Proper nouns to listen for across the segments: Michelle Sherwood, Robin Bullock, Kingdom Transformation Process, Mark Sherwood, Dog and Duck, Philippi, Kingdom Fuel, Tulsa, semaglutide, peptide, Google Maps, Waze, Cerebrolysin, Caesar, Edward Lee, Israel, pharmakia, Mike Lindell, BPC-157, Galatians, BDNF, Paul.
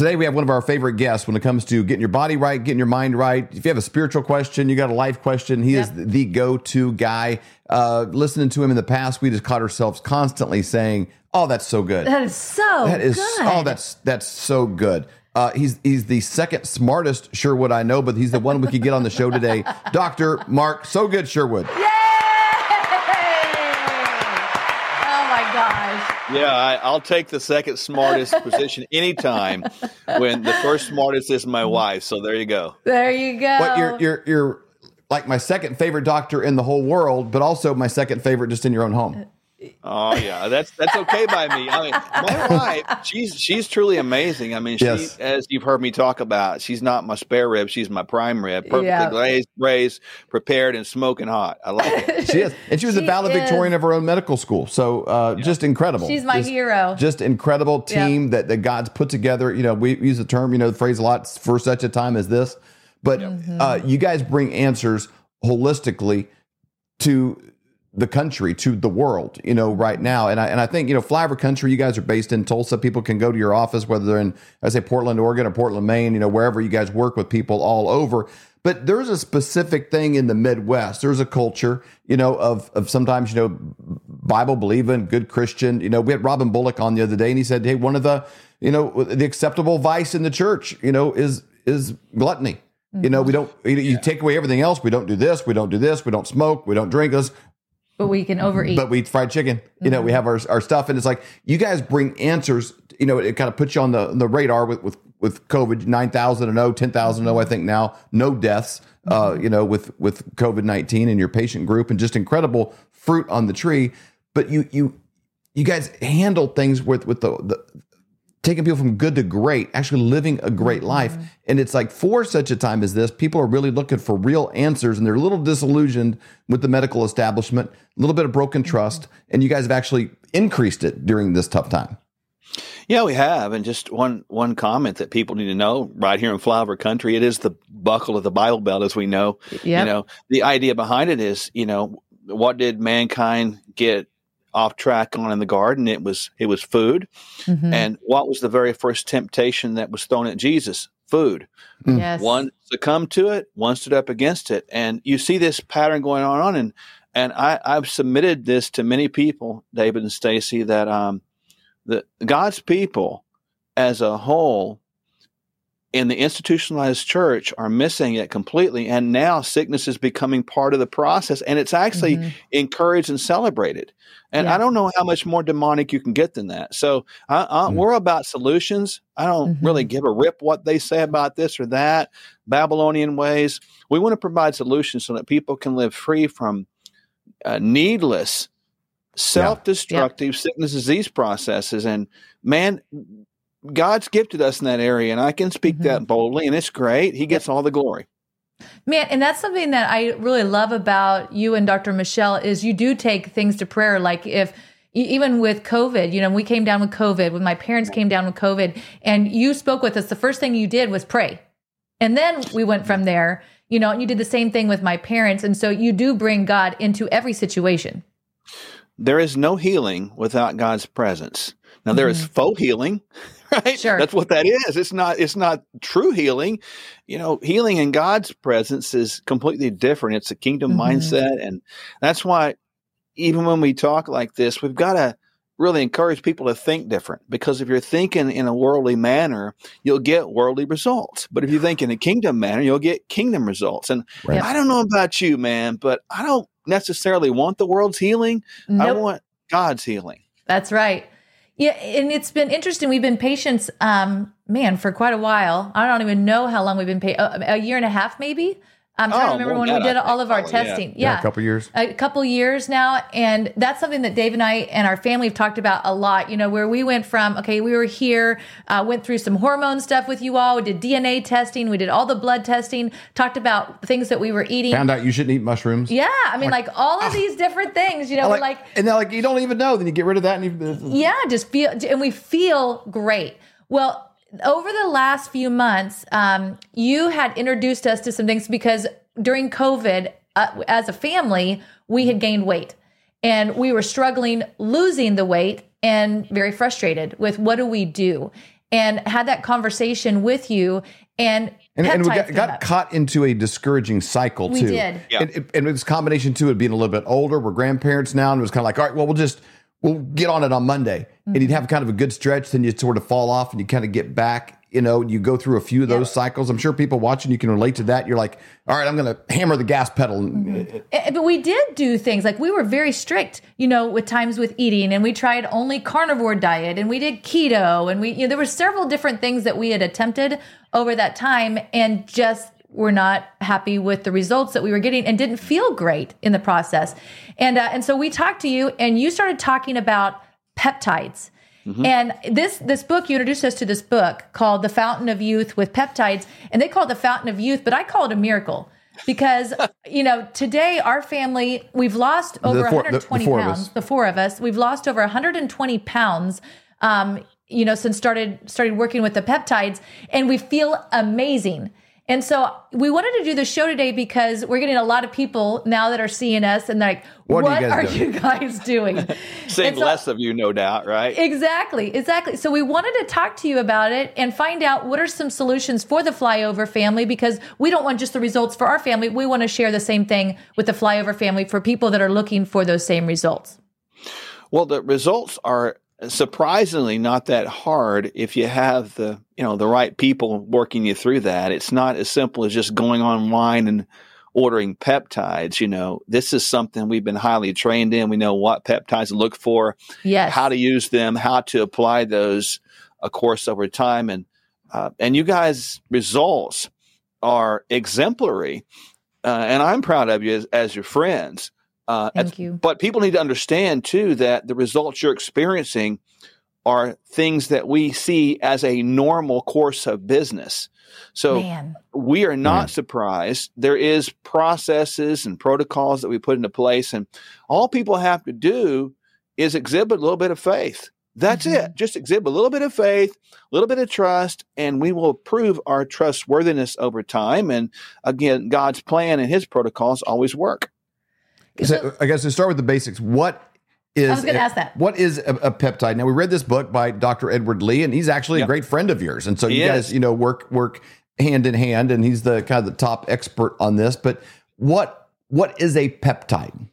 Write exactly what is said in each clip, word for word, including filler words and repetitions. today we have one of our favorite guests when it comes to getting your body right, getting your mind right. If you have a spiritual question, you got a life question, he yeah. is the go-to guy. Uh, listening to him in the past, we just caught ourselves constantly saying, oh, that's so good. That is so that is, good. Oh, that's that's so good. Uh, he's he's the second smartest Sherwood I know, but he's the one we could get on the show today, Doctor Mark So Good Sherwood. Yay! Oh, my gosh. Yeah, I, I'll take the second smartest position anytime when the first smartest is my wife. So there you go. There you go. But you're you're you're like my second favorite doctor in the whole world, but also my second favorite just in your own home. Oh yeah, that's that's okay by me. I mean, my wife, she's she's truly amazing. I mean, she, yes. as you've heard me talk about, she's not my spare rib; she's my prime rib, perfectly yeah. glazed, braised, prepared, and smoking hot. I like it. She is, and she was she a valedictorian is. of her own medical school. So, uh, yeah. just incredible. She's my just, hero. Just incredible team yep. that that God's put together. You know, we use the term, you know, the phrase a lot, for such a time as this. But yep. uh, you guys bring answers holistically to the country, to the world, you know, right now. And I, and I think, you know, flyover country, you guys are based in Tulsa. People can go to your office, whether they're in, I say, Portland, Oregon or Portland, Maine, you know, wherever you guys work with people all over. But there's a specific thing in the Midwest. There's a culture, you know, of, of sometimes, you know, Bible believing, good Christian. You know, we had Robin Bullock on the other day and he said, hey, one of the, you know, the acceptable vice in the church, you know, is, is gluttony. Mm-hmm. You know, we don't, you, you yeah. take away everything else. We don't do this. We don't do this. We don't smoke. We don't drink this. But we can overeat. But we eat fried chicken. Mm-hmm. You know, we have our, our stuff. And it's like, you guys bring answers. You know, it, it kind of puts you on the the radar with, with, with COVID, nine thousand and oh, ten thousand and oh, I think now, no deaths, uh, you know, with, with COVID nineteen and your patient group and just incredible fruit on the tree. But you you you guys handle things with, with the, the taking people from good to great, actually living a great life. Mm-hmm. And it's like, for such a time as this, people are really looking for real answers and they're a little disillusioned with the medical establishment, a little bit of broken trust. Mm-hmm. And you guys have actually increased it during this tough time. Yeah, we have. And just one one comment that people need to know right here in flyover country, it is the buckle of the Bible Belt, as we know. Yep. You know, the idea behind it is, you know, what did mankind get off track on in the garden? It was it was food. Mm-hmm. And what was the very first temptation that was thrown at Jesus? Food. Yes. One succumbed to it, one stood up against it. And you see this pattern going on. And and I, I've submitted this to many people, David and Stacy, that um the God's people as a whole in the institutionalized church are missing it completely. And now sickness is becoming part of the process and it's actually mm-hmm. encouraged and celebrated. And yeah. I don't know how much more demonic you can get than that. So I, I, mm-hmm. we're about solutions. I don't mm-hmm. really give a rip what they say about this or that, Babylonian ways. We want to provide solutions so that people can live free from uh, needless, self-destructive yeah. Yeah. sickness, disease processes. And man, God's gifted us in that area, and I can speak mm-hmm. that boldly, and it's great. He gets all the glory. Man, and that's something that I really love about you and Doctor Michelle is you do take things to prayer. Like if even with COVID, you know, we came down with COVID, when my parents came down with COVID, and you spoke with us, the first thing you did was pray. And then we went from there, you know, and you did the same thing with my parents. And so you do bring God into every situation. There is no healing without God's presence. Now, there is faux healing, right? Sure. That's what that is. It's not it's not true healing. You know, healing in God's presence is completely different. It's a kingdom mm-hmm. mindset. And that's why even when we talk like this, we've got to really encourage people to think different. Because if you're thinking in a worldly manner, you'll get worldly results. But if you think in a kingdom manner, you'll get kingdom results. And right. I don't know about you, man, but I don't necessarily want the world's healing. Nope. I want God's healing. That's right. Yeah, and it's been interesting. We've been patients, um, man, for quite a while. I don't even know how long we've been patient. A, a year and a half, maybe? I'm trying oh, to remember well, when we did I all of our testing. Yeah. yeah, a couple years. A couple years now. And that's something that Dave and I and our family have talked about a lot, you know, where we went from, okay, we were here, uh, went through some hormone stuff with you all. We did D N A testing. We did all the blood testing, talked about things that we were eating. Found out you shouldn't eat mushrooms. Yeah. I mean, like, like all of these different things, you know, like, like. And they're like, you don't even know. Then you get rid of that. and you, Yeah, just feel, and we feel great. Well, over the last few months, um, you had introduced us to some things because during COVID, uh, as a family, we had gained weight and we were struggling losing the weight and very frustrated with what do we do? and had that conversation with you. And And, and we got, got caught into a discouraging cycle, too. We did. Yeah. And, and it was a combination, too, of being a little bit older. We're grandparents now. And it was kind of like, all right, well, we'll just we'll get on it on Monday. Mm-hmm. And you'd have kind of a good stretch. Then you'd sort of fall off and you kind of get back, you know, and you go through a few of those yeah. cycles. I'm sure people watching, you can relate to that. You're like, all right, I'm going to hammer the gas pedal. Mm-hmm. But we did do things like we were very strict, you know, with times with eating. And we tried only carnivore diet and we did keto. And we, you know, there were several different things that we had attempted over that time and just were not happy with the results that we were getting and didn't feel great in the process. And uh, and so we talked to you and you started talking about peptides. Mm-hmm. And this this book, you introduced us to this book called The Fountain of Youth with Peptides. And they call it The Fountain of Youth, but I call it a miracle because, you know, today our family, we've lost over the four, one hundred twenty the, the pounds, the four of us, we've lost over one hundred twenty pounds um you know, since started started working with the peptides, and we feel amazing. And so we wanted to do the show today because we're getting a lot of people now that are seeing us and they're like, what, what are you guys doing? You guys doing? Seeing so, less of you, no doubt, right? Exactly, exactly. So we wanted to talk to you about it and find out what are some solutions for the flyover family, because we don't want just the results for our family. We want to share the same thing with the flyover family for people that are looking for those same results. Well, the results are surprisingly not that hard if you have the, you know, the right people working you through that. It's not as simple as just going online and ordering peptides. You know, this is something we've been highly trained in. We know what peptides to look for, yes, how to use them, how to apply those, of course, over time. And, uh, and you guys' results are exemplary. Uh, and I'm proud of you as, as your friends. Uh, Thank you. But people need to understand, too, that the results you're experiencing are things that we see as a normal course of business. So Man. we are not Man. surprised. There is processes and protocols that we put into place, and all people have to do is exhibit a little bit of faith. That's mm-hmm. it. Just exhibit a little bit of faith, a little bit of trust, and we will prove our trustworthiness over time. And again, God's plan and his protocols always work. So, I guess to start with the basics, what is I was going to ask that. What is a, a peptide? Now, we read this book by Doctor Edward Lee, and he's actually yep. a great friend of yours. And so he you guys, is. you know, work work hand in hand, and he's the kind of the top expert on this. But what what is a peptide?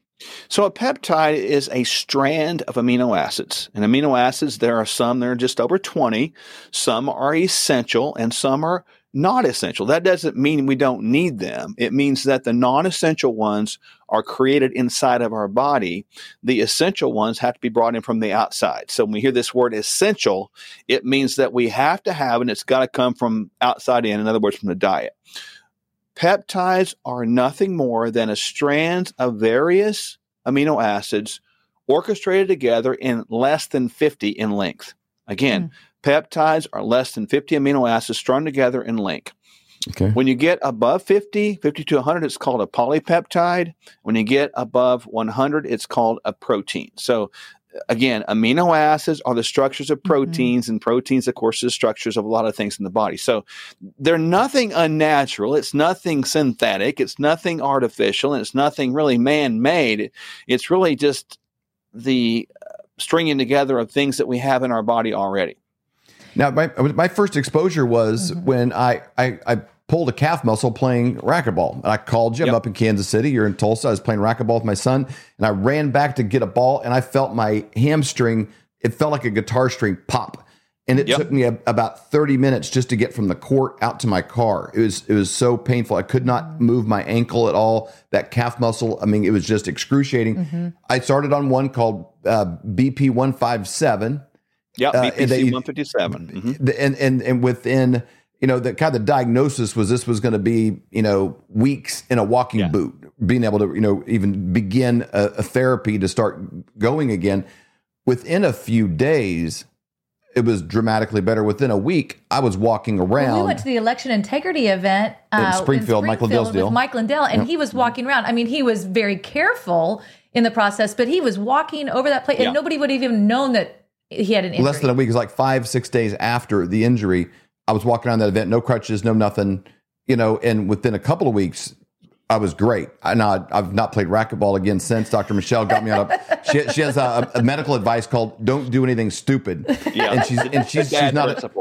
So a peptide is a strand of amino acids. And amino acids, there are some, there are just over twenty. Some are essential, and some are not essential. That doesn't mean we don't need them. It means that the non-essential ones are created inside of our body. The essential ones have to be brought in from the outside. So when we hear this word essential, it means that we have to have, and it's got to come from outside in, in other words, from the diet. Peptides are nothing more than a strand of various amino acids orchestrated together in less than fifty in length. Again, mm. peptides are less than fifty amino acids strung together in length. Okay. When you get above fifty, fifty to one hundred, it's called a polypeptide. When you get above one hundred, it's called a protein. So again, amino acids are the structures of proteins, mm-hmm. and proteins, of course, are the structures of a lot of things in the body. So they're nothing unnatural. It's nothing synthetic. It's nothing artificial. And it's nothing really man-made. It's really just the stringing together of things that we have in our body already. Now, my my first exposure was mm-hmm. when I, I, I pulled a calf muscle playing racquetball. And I called you. Yep. I'm up in Kansas City. You're in Tulsa. I was playing racquetball with my son. And I ran back to get a ball. And I felt my hamstring, it felt like a guitar string pop. And it yep. took me a, about thirty minutes just to get from the court out to my car. It was it was so painful. I could not move my ankle at all. That calf muscle, I mean, it was just excruciating. Mm-hmm. I started on one called uh, B P one fifty-seven. Yeah, B P C one fifty-seven. Mm-hmm. And, and and within, you know, the kind of the diagnosis was this was going to be, you know, weeks in a walking yeah. boot, being able to, you know, even begin a, a therapy to start going again. Within a few days, it was dramatically better. Within a week, I was walking around. Well, we went to the election integrity event uh, in Springfield, in Springfield Mike Lindell's deal. With Mike Lindell, and yep. he was walking around. I mean, he was very careful in the process, but he was walking over that place, yeah. and nobody would have even known that he had an injury. Less than a week. It was like five, six days after the injury. I was walking around that event, no crutches, no nothing, you know, and within a couple of weeks, I was great. I, now, I've not played racquetball again since. Doctor Michelle got me out of, she, she has a, a medical advice called don't do anything stupid. Yeah. And she's, and she's, she's not, a,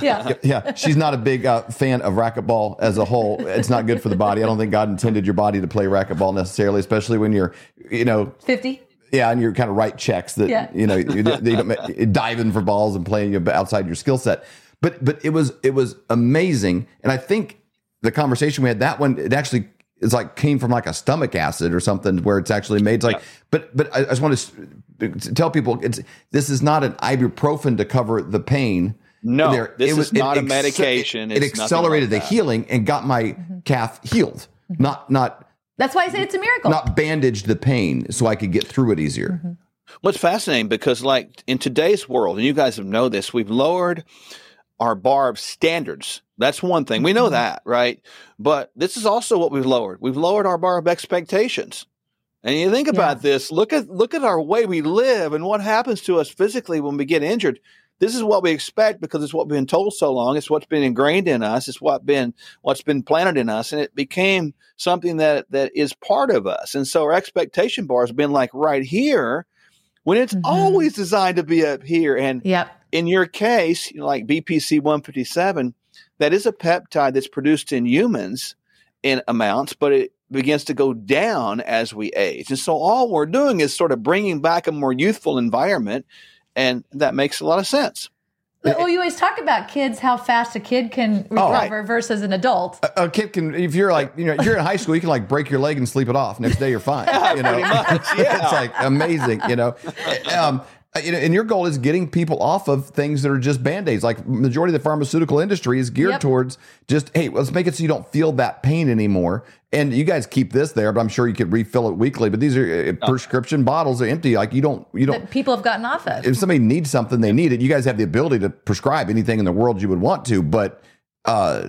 Yeah. Yeah. She's not a big uh, fan of racquetball as a whole. It's not good for the body. I don't think God intended your body to play racquetball necessarily, especially when you're, you know, fifty. Yeah. And you're kind of write checks that, yeah. you know, you don't dive in for balls and playing outside your skill set. But, but it was, it was amazing. And I think the conversation we had, that one, it actually it's like came from like a stomach acid or something where it's actually made. It's like, yeah. but, but I, I just want to tell people it's, this is not an ibuprofen to cover the pain. No, there, this it was, is not it, a medication. It, it accelerated like the healing and got my mm-hmm. calf healed. Mm-hmm. Not, not. That's why I say it's a miracle. Not bandaged the pain so I could get through it easier. Mm-hmm. Well, it's fascinating because like in today's world, and you guys have known this, we've lowered our bar of standards. That's one thing. We know mm-hmm. that, right? But this is also what we've lowered. We've lowered our bar of expectations. And you think about yeah. this, look at look at our way we live and what happens to us physically when we get injured. This is what we expect because it's what we've been told so long. It's what's been ingrained in us. It's what been what's been planted in us, and it became something that that is part of us. And so our expectation bar has been like right here, when it's mm-hmm. always designed to be up here. And yep. in your case, you know, like B P C one fifty-seven, that is a peptide that's produced in humans in amounts, but it begins to go down as we age. And so all we're doing is sort of bringing back a more youthful environment. And that makes a lot of sense. Well, you always talk about kids, how fast a kid can recover oh, right. versus an adult. A, a kid can, if you're like, you know, if you're in high school, you can like break your leg and sleep it off. Next day, you're fine. Yeah, you know, much, yeah. It's like amazing, you know. Um, you know, and your goal is getting people off of things that are just Band-Aids. Like majority of the pharmaceutical industry is geared yep. towards just, hey, let's make it so you don't feel that pain anymore. And you guys keep this there, but I'm sure you could refill it weekly. But these are uh, prescription bottles are empty. Like you don't, you don't. That people have gotten off of. If somebody needs something, they need it. You guys have the ability to prescribe anything in the world you would want to, but uh,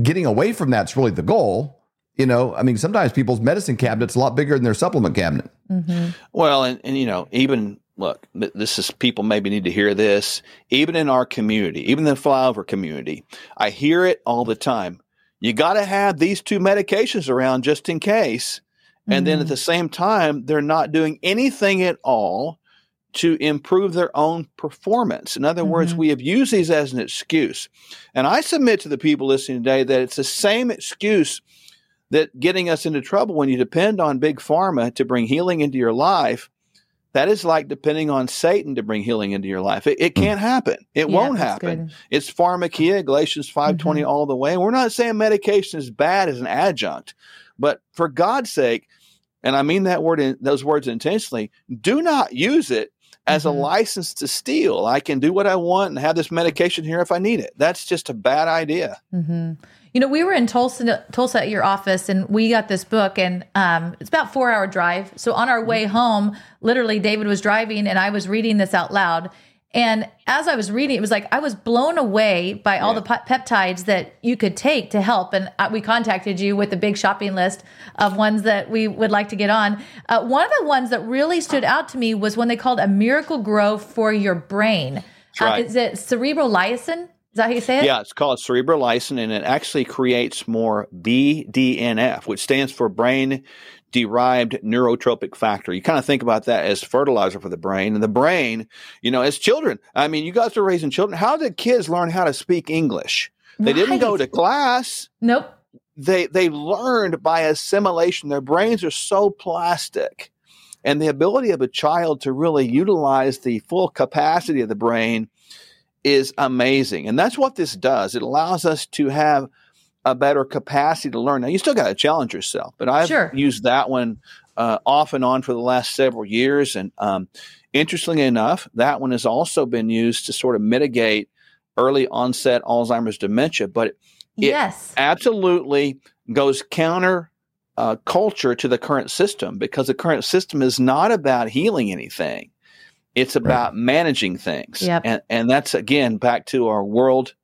getting away from that's really the goal. You know, I mean, sometimes people's medicine cabinet's a lot bigger than their supplement cabinet. Mm-hmm. Well, and, and you know, even. Look, this is people maybe need to hear this. Even in our community, even the flyover community, I hear it all the time. You got to have these two medications around just in case. And mm-hmm. then at the same time, they're not doing anything at all to improve their own performance. In other mm-hmm. words, we have used these as an excuse. And I submit to the people listening today that it's the same excuse that getting us into trouble when you depend on big pharma to bring healing into your life. That is like depending on Satan to bring healing into your life. It, it can't happen. It yeah, won't happen. Good. It's pharmakia, Galatians five twenty mm-hmm. all the way. We're not saying medication is bad as an adjunct, but for God's sake, and I mean that word, in, those words intentionally, do not use it as mm-hmm. a license to steal. I can do what I want and have this medication here if I need it. That's just a bad idea. Mm-hmm. You know, we were in Tulsa, Tulsa at your office, and we got this book, and um, it's about a four-hour drive. So on our way home, literally, David was driving, and I was reading this out loud. And as I was reading, it was like I was blown away by all yeah. the pe- peptides that you could take to help. And we contacted you with a big shopping list of ones that we would like to get on. Uh, one of the ones that really stood out to me was one they called a miracle grow for your brain. Right. Uh, is it Cerebrolysin? Is that how you say it? Yeah, it's called Cerebrolysin, and it actually creates more B D N F, which stands for brain-derived neurotropic factor. You kind of think about that as fertilizer for the brain. And the brain, you know, as children, I mean, you guys are raising children. How did kids learn how to speak English? They right. didn't go to class. Nope. They, they learned by assimilation. Their brains are so plastic. And the ability of a child to really utilize the full capacity of the brain is amazing. And that's what this does. It allows us to have a better capacity to learn. Now, you still got to challenge yourself, but I've sure. used that one uh, off and on for the last several years. And um, interestingly enough, that one has also been used to sort of mitigate early onset Alzheimer's dementia, but it yes. absolutely goes counter uh, culture to the current system, because the current system is not about healing anything. It's about right. managing things. Yep. And, and that's, again, back to our world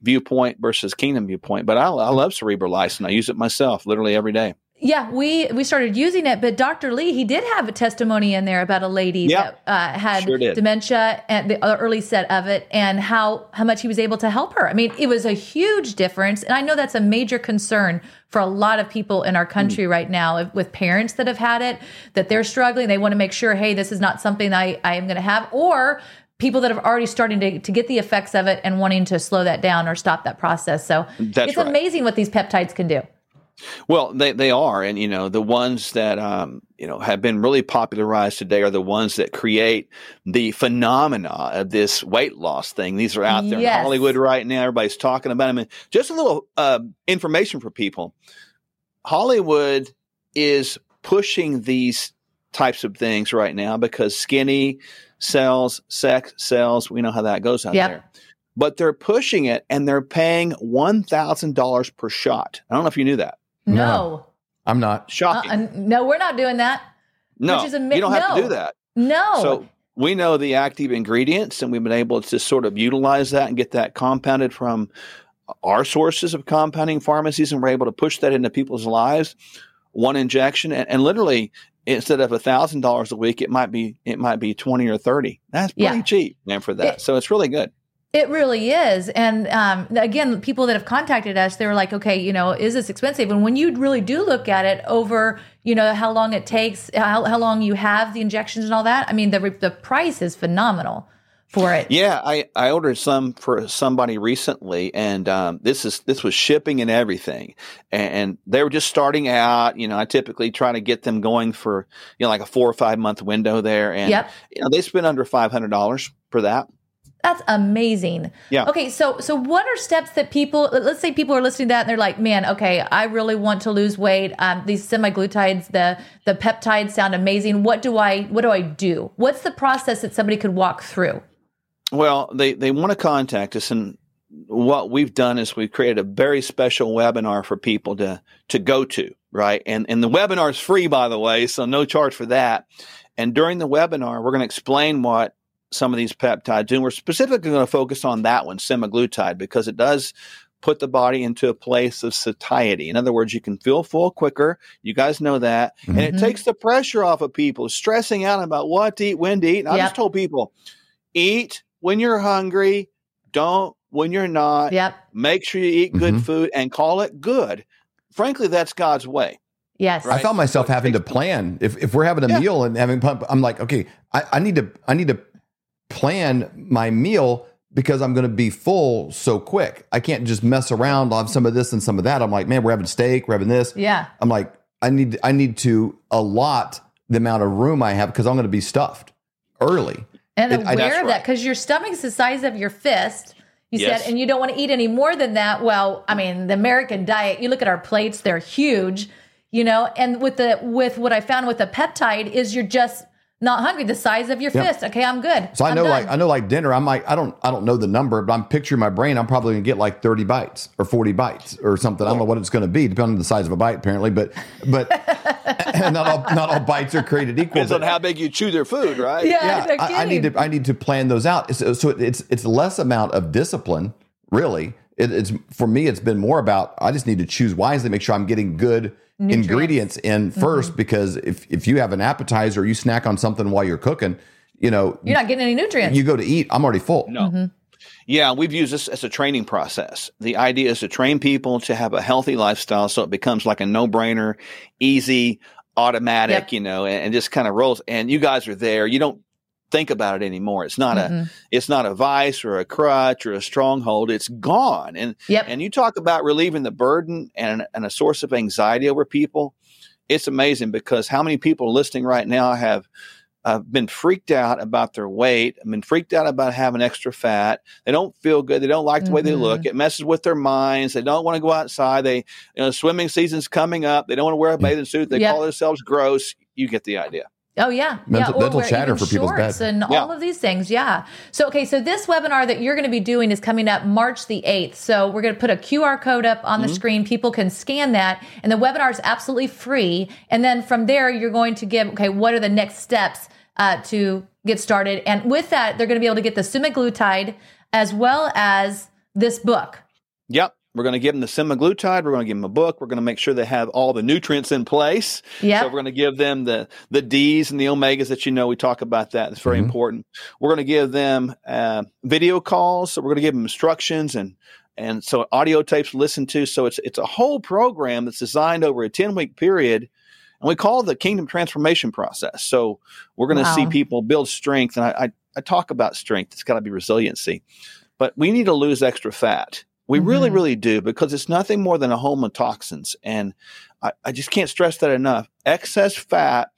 viewpoint versus kingdom viewpoint. But I, I love Cerebrolysin. I use it myself literally every day. Yeah, we, we started using it. But Doctor Lee, he did have a testimony in there about a lady yep. that uh, had sure dementia at the early set of it, and how, how much he was able to help her. I mean, it was a huge difference. And I know that's a major concern for a lot of people in our country mm. right now, with parents that have had it, that they're struggling. They want to make sure, hey, this is not something I, I am going to have. Or people that are already starting to, to get the effects of it and wanting to slow that down or stop that process. So That's it's right. amazing what these peptides can do. Well, they, they are. And, you know, the ones that, um, you know, have been really popularized today are the ones that create the phenomena of this weight loss thing. These are out there yes. in Hollywood right now. Everybody's talking about them. And just a little uh, information for people. Hollywood is pushing these types of things right now because skinny sells, sex sells. We know how that goes out yep. there. But they're pushing it, and they're paying one thousand dollars per shot. I don't know if you knew that. No. no. I'm not. Shocking. Uh, no, we're not doing that. No, which is am- you don't have no. to do that. No. So we know the active ingredients, and we've been able to sort of utilize that and get that compounded from our sources of compounding pharmacies, and we're able to push that into people's lives. One injection, and, and literally – instead of a thousand dollars a week, it might be it might be twenty or thirty. That's pretty yeah. cheap, man, for that. It, so it's really good. It really is. And um, again, people that have contacted us, they were like, "Okay, you know, is this expensive?" And when you really do look at it over, you know, how long it takes, how, how long you have the injections and all that. I mean, the the price is phenomenal for it. Yeah, I, I ordered some for somebody recently, and um, this is this was shipping and everything, and, and they were just starting out. You know, I typically try to get them going for you know like a four or five month window there, and yep. you know they spent under five hundred dollars for that. That's amazing. Yeah. Okay, so so what are steps that people? Let's say people are listening to that and they're like, "Man, okay, I really want to lose weight. Um, these semaglutides, the the peptides sound amazing. What do I what do I do? What's the process that somebody could walk through?" Well, they, they want to contact us, and what we've done is we've created a very special webinar for people to to go to, right? And and the webinar is free, by the way, so no charge for that. And during the webinar, we're going to explain what some of these peptides do. And we're specifically going to focus on that one, semaglutide, because it does put the body into a place of satiety. In other words, you can feel full quicker. You guys know that. Mm-hmm. And it takes the pressure off of people stressing out about what to eat, when to eat. And yep. I just told people, eat when you're hungry, don't when you're not. Yep. Make sure you eat good mm-hmm. food and call it good. Frankly, that's God's way. Yes. Right? I found myself so having to plan. If if we're having a yeah. meal and having pump, I'm like, okay, I, I need to I need to plan my meal because I'm going to be full so quick. I can't just mess around on some of this and some of that. I'm like, man, we're having steak, we're having this. Yeah. I'm like, I need I need to allot the amount of room I have because I'm going to be stuffed early. And aware it, I, of that because right. your stomach's the size of your fist, you yes. said, and you don't want to eat any more than that. Well, I mean, the American diet, you look at our plates, they're huge, you know, and with the with what I found with the peptide is you're just not hungry, the size of your yeah. fist. Okay, I'm good. So I'm I know done. like I know like dinner, I'm like, I don't I don't know the number, but I'm picturing my brain, I'm probably gonna get like thirty bites or forty bites or something. I don't know what it's gonna be, depending on the size of a bite, apparently, but but not all not all bites are created equal. Depends but, on how big you chew their food, right? Yeah, yeah I, I need to I need to plan those out. So, so it's it's less amount of discipline, really. It, it's for me, it's been more about I just need to choose wisely, make sure I'm getting good nutrients. Ingredients in first, mm-hmm. because if, if you have an appetizer, or you snack on something while you're cooking, you know, you're not getting any nutrients. You go to eat, I'm already full. No. Mm-hmm. Yeah, we've used this as a training process. The idea is to train people to have a healthy lifestyle so it becomes like a no-brainer, easy, automatic, yep. you know, and, and just kind of rolls. And you guys are there. You don't think about it anymore. It's not mm-hmm. a it's not a vice or a crutch or a stronghold. It's gone. And yep. and you talk about relieving the burden and, and a source of anxiety over people. It's amazing because how many people listening right now have uh, been freaked out about their weight, been freaked out about having extra fat. They don't feel good. They don't like the mm-hmm. way they look. It messes with their minds. They don't want to go outside. They, you know, swimming season's coming up. They don't want to wear a bathing suit. They yep. call themselves gross. You get the idea. Oh, yeah. Mental, yeah. Or mental chatter for people's beds. And yeah. all of these things. Yeah. So, okay. So this webinar that you're going to be doing is coming up March the eighth. So we're going to put a Q R code up on mm-hmm. the screen. People can scan that. And the webinar is absolutely free. And then from there, you're going to give, okay, what are the next steps uh, to get started? And with that, they're going to be able to get the semaglutide as well as this book. Yep. We're going to give them the semaglutide. We're going to give them a book. We're going to make sure they have all the nutrients in place. Yep. So we're going to give them the the D's and the omegas that you know. We talk about that. It's very mm-hmm. important. We're going to give them uh, video calls. So we're going to give them instructions and and so audio tapes to listen to. So it's it's a whole program that's designed over a ten-week period. And we call it the Kingdom Transformation Process. So we're going to wow. see people build strength. And I, I I talk about strength. It's got to be resiliency. But we need to lose extra fat. We mm-hmm. really, really do, because it's nothing more than a home of toxins. And I, I just can't stress that enough. Excess fat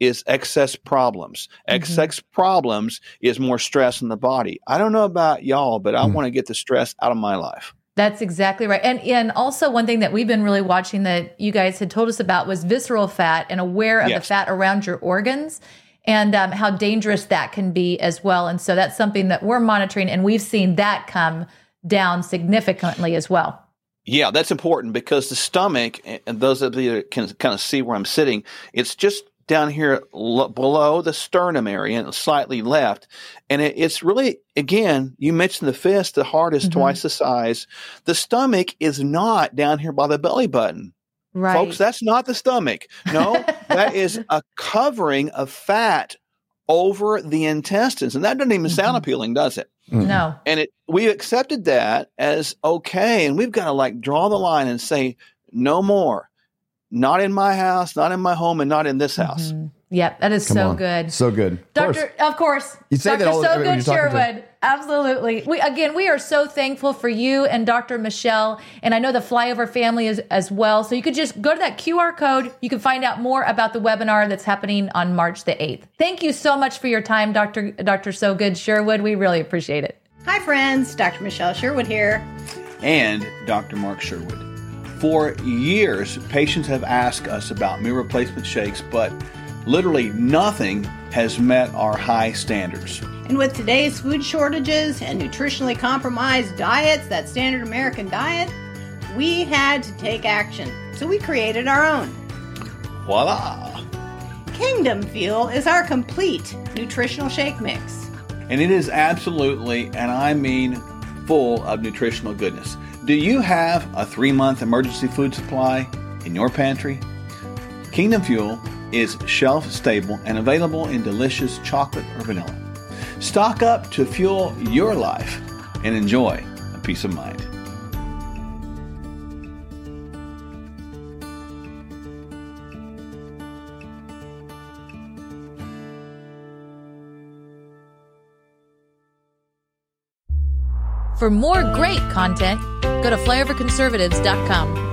is excess problems. Mm-hmm. Excess problems is more stress in the body. I don't know about y'all, but mm-hmm. I want to get the stress out of my life. That's exactly right. And and also one thing that we've been really watching that you guys had told us about was visceral fat and aware of yes. the fat around your organs and um, how dangerous that can be as well. And so that's something that we're monitoring, and we've seen that come down significantly as well. Yeah, that's important, because the stomach, and those of you that can kind of see where I'm sitting, it's just down here lo- below the sternum area and slightly left. And it, it's really, again, you mentioned the fist, the heart is mm-hmm. twice the size. The stomach is not down here by the belly button. Right. Folks, that's not the stomach. No, that is a covering of fat over the intestines. And that doesn't even sound mm-hmm. appealing, does it? Mm-hmm. No. And it, we've accepted that as okay. And we've got to like draw the line and say, no more. Not in my house, not in my home, and not in this house. Mm-hmm. Yep, that is Come so on. Good. So good. Doctor, of course. You say Doctor that all so good, Sherwood. Absolutely. We again, we are so thankful for you and Doctor Michelle, and I know the Flyover family is, as well. So you could just go to that Q R code. You can find out more about the webinar that's happening on March the eighth. Thank you so much for your time, Doctor Doctor So Good Sherwood. We really appreciate it. Hi, friends. Doctor Michelle Sherwood here. And Doctor Mark Sherwood. For years, patients have asked us about meal replacement shakes, but literally nothing has met our high standards. And with today's food shortages and nutritionally compromised diets, that standard American diet, we had to take action. So we created our own. Voila! Kingdom Fuel is our complete nutritional shake mix. And it is absolutely, and I mean full of nutritional goodness. Do you have a three-month emergency food supply in your pantry? Kingdom Fuel is shelf-stable and available in delicious chocolate or vanilla. Stock up to fuel your life and enjoy a peace of mind. For more great content, go to flyover conservatives dot com.